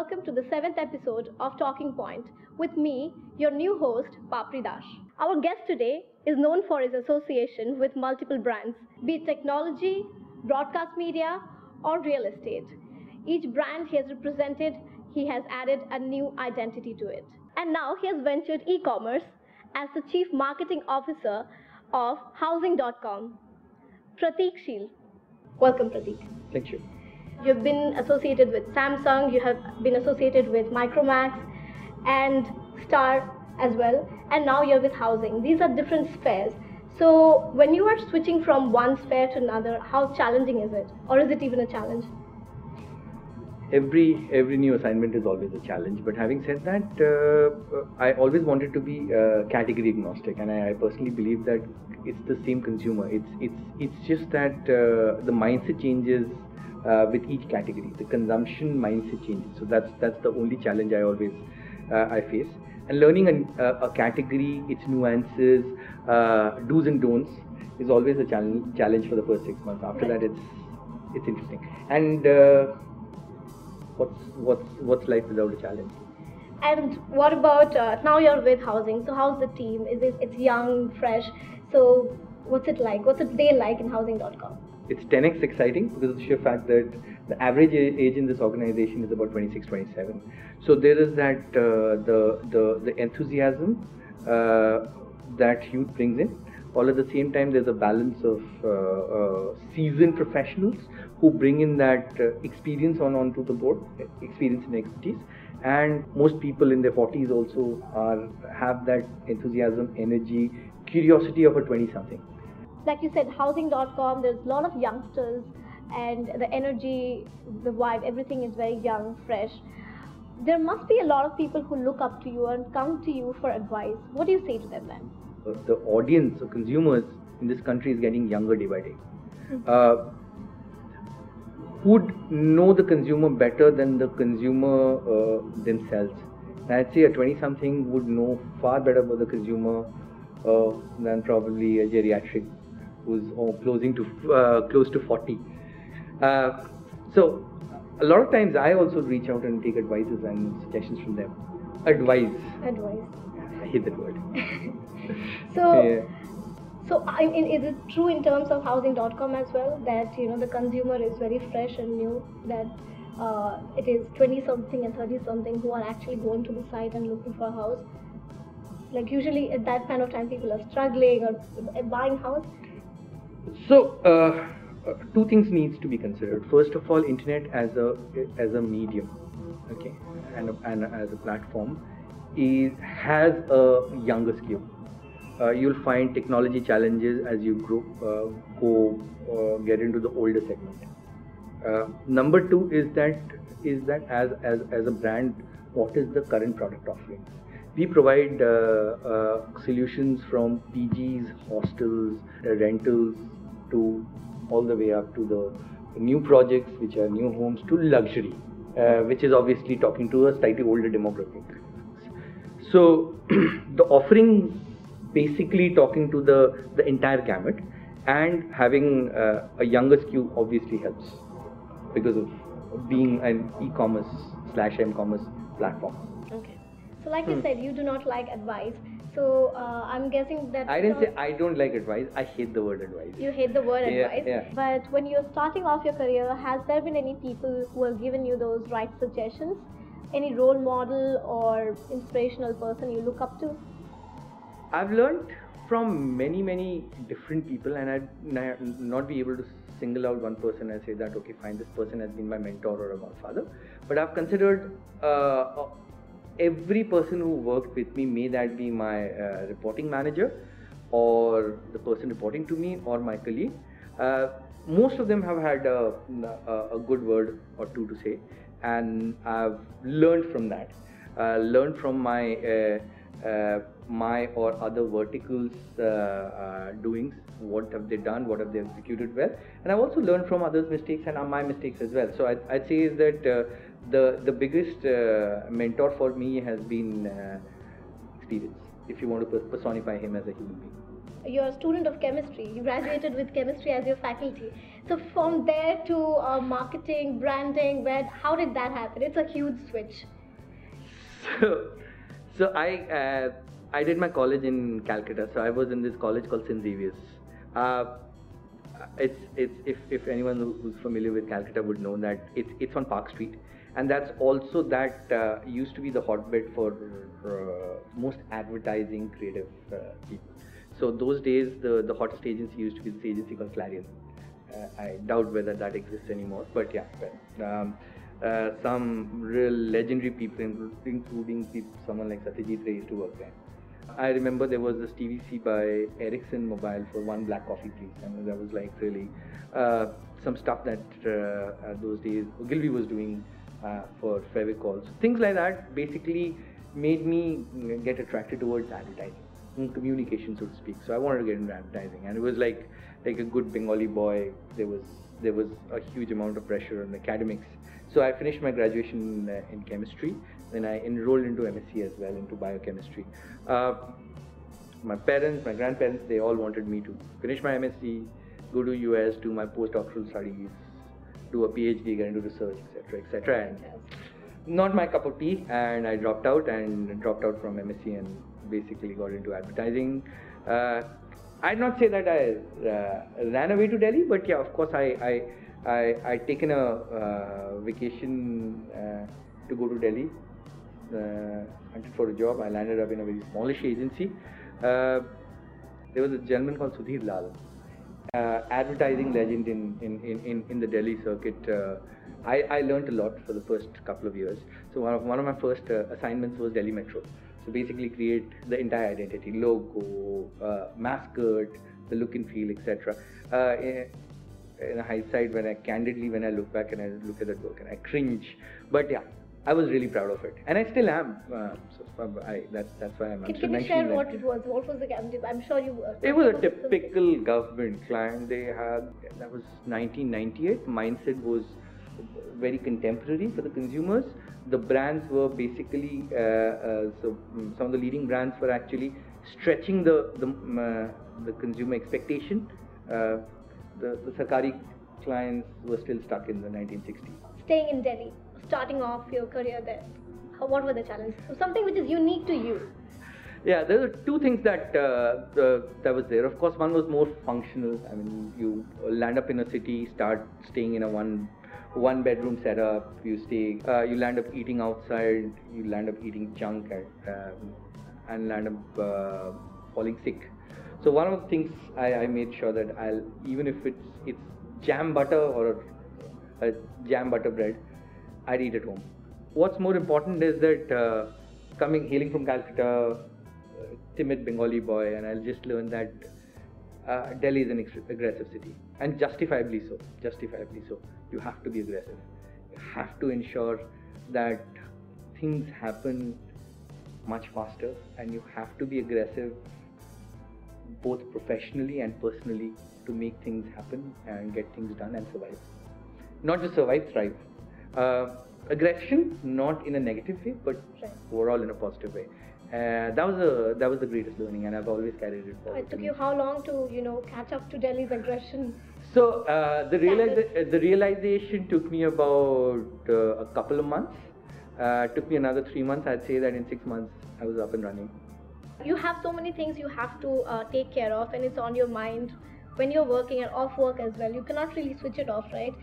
welcome to the 7th episode of Talking Point with me, your new host, Papri Dash. Our guest today is known for his association with multiple brands, be it technology, broadcast media, or real estate. Each brand he has represented, he has added a new identity to it. And now he has ventured e-commerce as the Chief Marketing Officer of Housing.com, Prateek Seal. Welcome, Prateek. Thank you. You've been associated with Samsung, you have been associated with Micromax and Star as well, and now you're with Housing. These are different spheres. So when you are switching from one sphere to another, how challenging is it? Or is it even a challenge? Every new assignment is always a challenge, but having said that, I always wanted to be category agnostic, and I personally believe that it's the same consumer. It's just that the mindset changes with each category. The consumption mindset changes, so that's the only challenge I always I face. And learning a category, its nuances, do's and don'ts is always a challenge for the first 6 months. After that, it's interesting. And what's life without a challenge? And what about now you're with Housing? So how's the team? It's young, fresh. So what's it like? What's the day like in Housing.com? It's 10x exciting because of the sheer fact that the average age in this organization is about 26, 27. So there is that the enthusiasm that youth brings in. All at the same time, there's a balance of seasoned professionals who bring in that experience onto the board, experience and expertise. And most people in their 40s also have that enthusiasm, energy, curiosity of a 20-something. Like you said, Housing.com, there's a lot of youngsters and the energy, the vibe, everything is very young, fresh. There must be a lot of people who look up to you and come to you for advice. What do you say to them then? The audience of consumers in this country is getting younger day by day. Who'd know the consumer better than the consumer themselves? And I'd say a 20-something would know far better about the consumer than probably a geriatric who's close to 40. So a lot of times I also reach out and take advices and suggestions from them. Advice. I hate that word. So I mean, is it true in terms of Housing.com as well that the consumer is very fresh and new, that it is 20-something and 30-something who are actually going to the site and looking for a house? Like usually at that kind of time people are struggling or buying house. So two things needs to be considered. First of all, internet as a medium, okay, and as a platform, has a younger skew. You'll find technology challenges as you get into the older segment. Number two is that as a brand, what is the current product offering? We provide solutions from PGs, hostels, rentals, to all the way up to the new projects, which are new homes, to luxury, which is obviously talking to a slightly older demographic. So the offerings basically talking to the entire gamut, and having a younger skew obviously helps because of being an e-commerce/m-commerce platform. Okay. So like you said, you do not like advice. So I'm guessing that... I didn't say I don't like advice. I hate the word advice. You hate the word advice. Yeah. But when you're starting off your career, has there been any people who have given you those right suggestions? Any role model or inspirational person you look up to? I've learned from many different people, and I'd not be able to single out one person and say that, okay, fine, this person has been my mentor or a godfather. But I've considered every person who worked with me, may that be my reporting manager or the person reporting to me or my colleague. Most of them have had a good word or two to say. And I've learned from that, learned from my my or other verticals doings, what have they done, what have they executed well, and I've also learned from others' mistakes and my mistakes as well. So I'd say is that the biggest mentor for me has been experience, if you want to personify him as a human being. You're a student of chemistry, you graduated with chemistry as your faculty. So from there to marketing, branding, how did that happen? It's a huge switch. So I did my college in Calcutta. So I was in this college called St. Xavier's. If anyone who's familiar with Calcutta would know that it's on Park Street, and that's also used to be the hotbed for most advertising creative people. So those days the hottest agency used to be this agency called Clarion. I doubt whether that exists anymore, but yeah, some real legendary people, including someone like Satyajit Ray, used to work there. I remember there was this TVC by Ericsson mobile for one black coffee please, and that was like really some stuff that those days Ogilvy was doing for fabric calls. Things like that basically made me get attracted towards advertising and communication, so to speak. So I wanted to get into advertising, and it was like a good Bengali boy, there was a huge amount of pressure on academics. So I finished my graduation in chemistry, then I enrolled into MSc as well, into biochemistry. My parents, my grandparents, they all wanted me to finish my MSc, go to US, do my postdoctoral studies, do a PhD, get into research, etc., etc. And not my cup of tea, and I dropped out from MSc and basically got into advertising. I'd not say that I ran away to Delhi, but yeah, of course I'd taken a vacation to go to Delhi for a job. I landed up in a very smallish agency. There was a gentleman called Sudhir Lal, advertising legend in the Delhi circuit. I learned a lot for the first couple of years. So one of my first assignments was Delhi Metro. So basically create the entire identity, logo, mascot, the look and feel, etc. In hindsight, when I look back and I look at that work, and I cringe. But yeah, I was really proud of it, and I still am. That's why I'm. Can you share what it was? What was the campaign? I'm sure you. It was a typical government client. They had, that was 1998. Mindset was very contemporary for the consumers. The brands were basically so some of the leading brands were actually stretching the consumer expectation. The Sarkari clients were still stuck in the 1960s. Staying in Delhi, starting off your career there, what were the challenges? Something which is unique to you. Yeah, there were two things that was there. Of course, one was more functional. I mean, you land up in a city, start staying in a one bedroom setup. You stay, you land up eating outside, you land up eating junk, and land up falling sick. So one of the things I made sure that I'll, even if it's jam butter or a jam butter bread, I'd eat at home. What's more important is that hailing from Calcutta, timid Bengali boy, and I'll just learn that Delhi is an aggressive city, and justifiably so. You have to be aggressive. You have to ensure that things happen much faster, and you have to be aggressive both professionally and personally to make things happen and get things done and survive. Not just survive, thrive. Aggression, not in a negative way, but overall in a positive way. That was the greatest learning, and I've always carried it forward. It took you how long to catch up to Delhi's aggression? So the realization took me about a couple of months. Took me another 3 months. I'd say that in 6 months I was up and running. You have so many things you have to take care of, and it's on your mind when you're working and off work as well. You cannot really switch it off, right?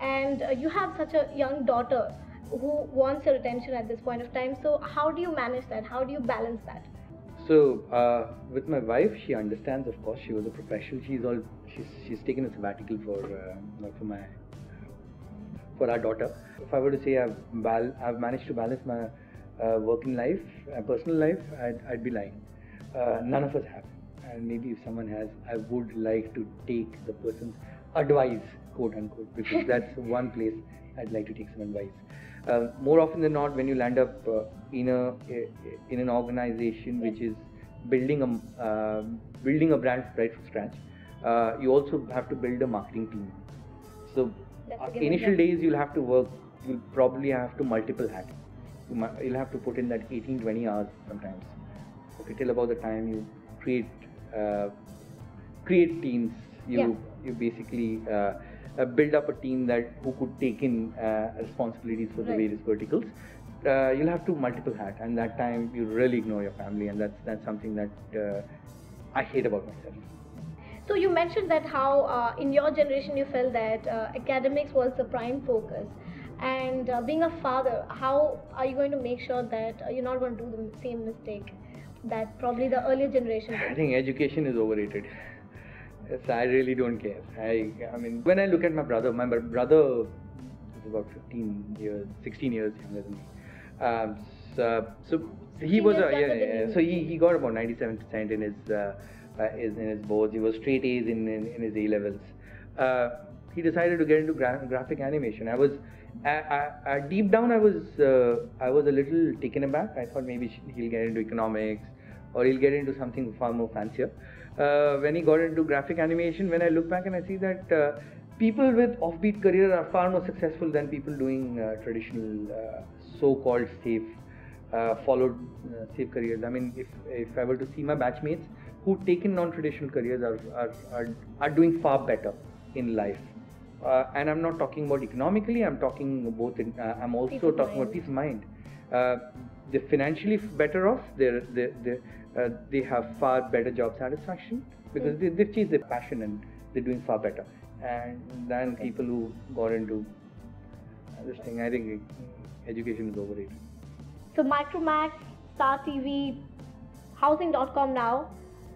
And you have such a young daughter who wants your attention at this point of time. So how do you manage that? How do you balance that? So with my wife, she understands. Of course, she was a professional. She's taken a sabbatical for our daughter. If I were to say I've managed to balance my working life, personal life, I'd be lying. None of us have, and maybe if someone has, I would like to take the person's advice, quote unquote, because that's one place I'd like to take some advice. More often than not, when you land up in an organization which is building a brand right from scratch, you also have to build a marketing team. So initial days you'll probably have to multiple hats. You'll have to put in that 18-20 hours sometimes, till about the time you create create teams. You basically build up a team who could take in responsibilities for the various verticals. You'll have to multiple hat, and that time you really ignore your family, and that's something that I hate about myself. So you mentioned that how in your generation you felt that academics was the prime focus, and being a father, how are you going to make sure that you're not going to do the same mistake that probably the earlier generation did? I think education is overrated. Yes, I really don't care. I mean, when I look at my brother is about 16 years younger than me. So he was he got about 97% in his boards. He was straight A's in his A levels. He decided to get into graphic animation. I deep down I was a little taken aback. I thought maybe he'll get into economics, or he'll get into something far more fancier. When he got into graphic animation, when I look back and I see that people with offbeat career are far more successful than people doing traditional so-called safe, safe careers. I mean, if I were to see my batchmates who've taken non-traditional careers are doing far better in life. And I'm not talking about economically. I'm talking both. I'm also talking about peace of mind. They're financially better off. They have far better job satisfaction because they've chased their passion and they're doing far better. And then people who got into this thing, I think education is overrated. So Micromax, Star TV, Housing.com now.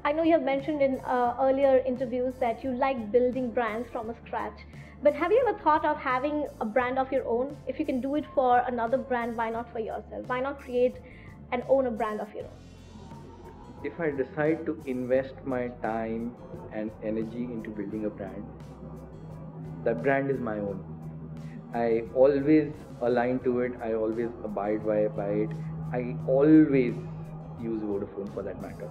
I know you have mentioned in earlier interviews that you like building brands from scratch. But have you ever thought of having a brand of your own? If you can do it for another brand, why not for yourself? Why not create and own a brand of your own? If I decide to invest my time and energy into building a brand, that brand is my own. I always align to it. I always abide by it. I always use Vodafone for that matter.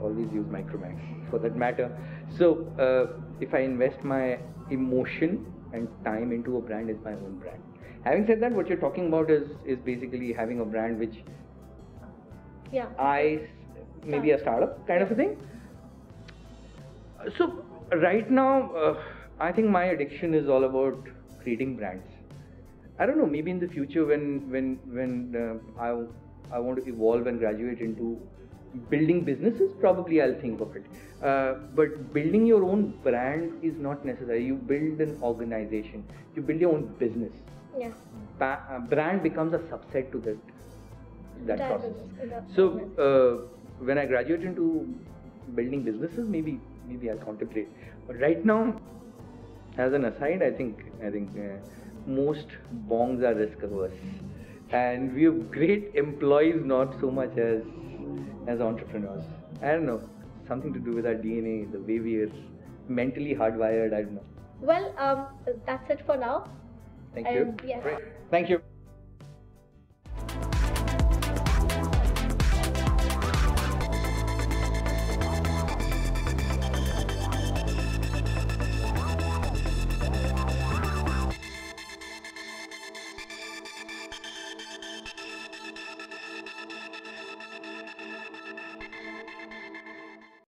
Always use Micromax for that matter. So if I invest my emotion and time into a brand, it's my own brand. Having said that, what you're talking about is basically having a brand which maybe a startup kind of a thing. So right now, I think my addiction is all about creating brands. I don't know. Maybe in the future, when I want to evolve and graduate into building businesses, probably I'll think of it. But building your own brand is not necessary. You build an organization. You build your own business. Yeah. Brand becomes a subset to that process. So when I graduate into building businesses, maybe I'll contemplate. But right now, as an aside, I think most bongs are risk averse, and we have great employees, not so much as entrepreneurs. I don't know, something to do with our DNA, the way we are mentally hardwired. I don't know. Well, that's it for now. Thank you. Yes. Great. Thank you.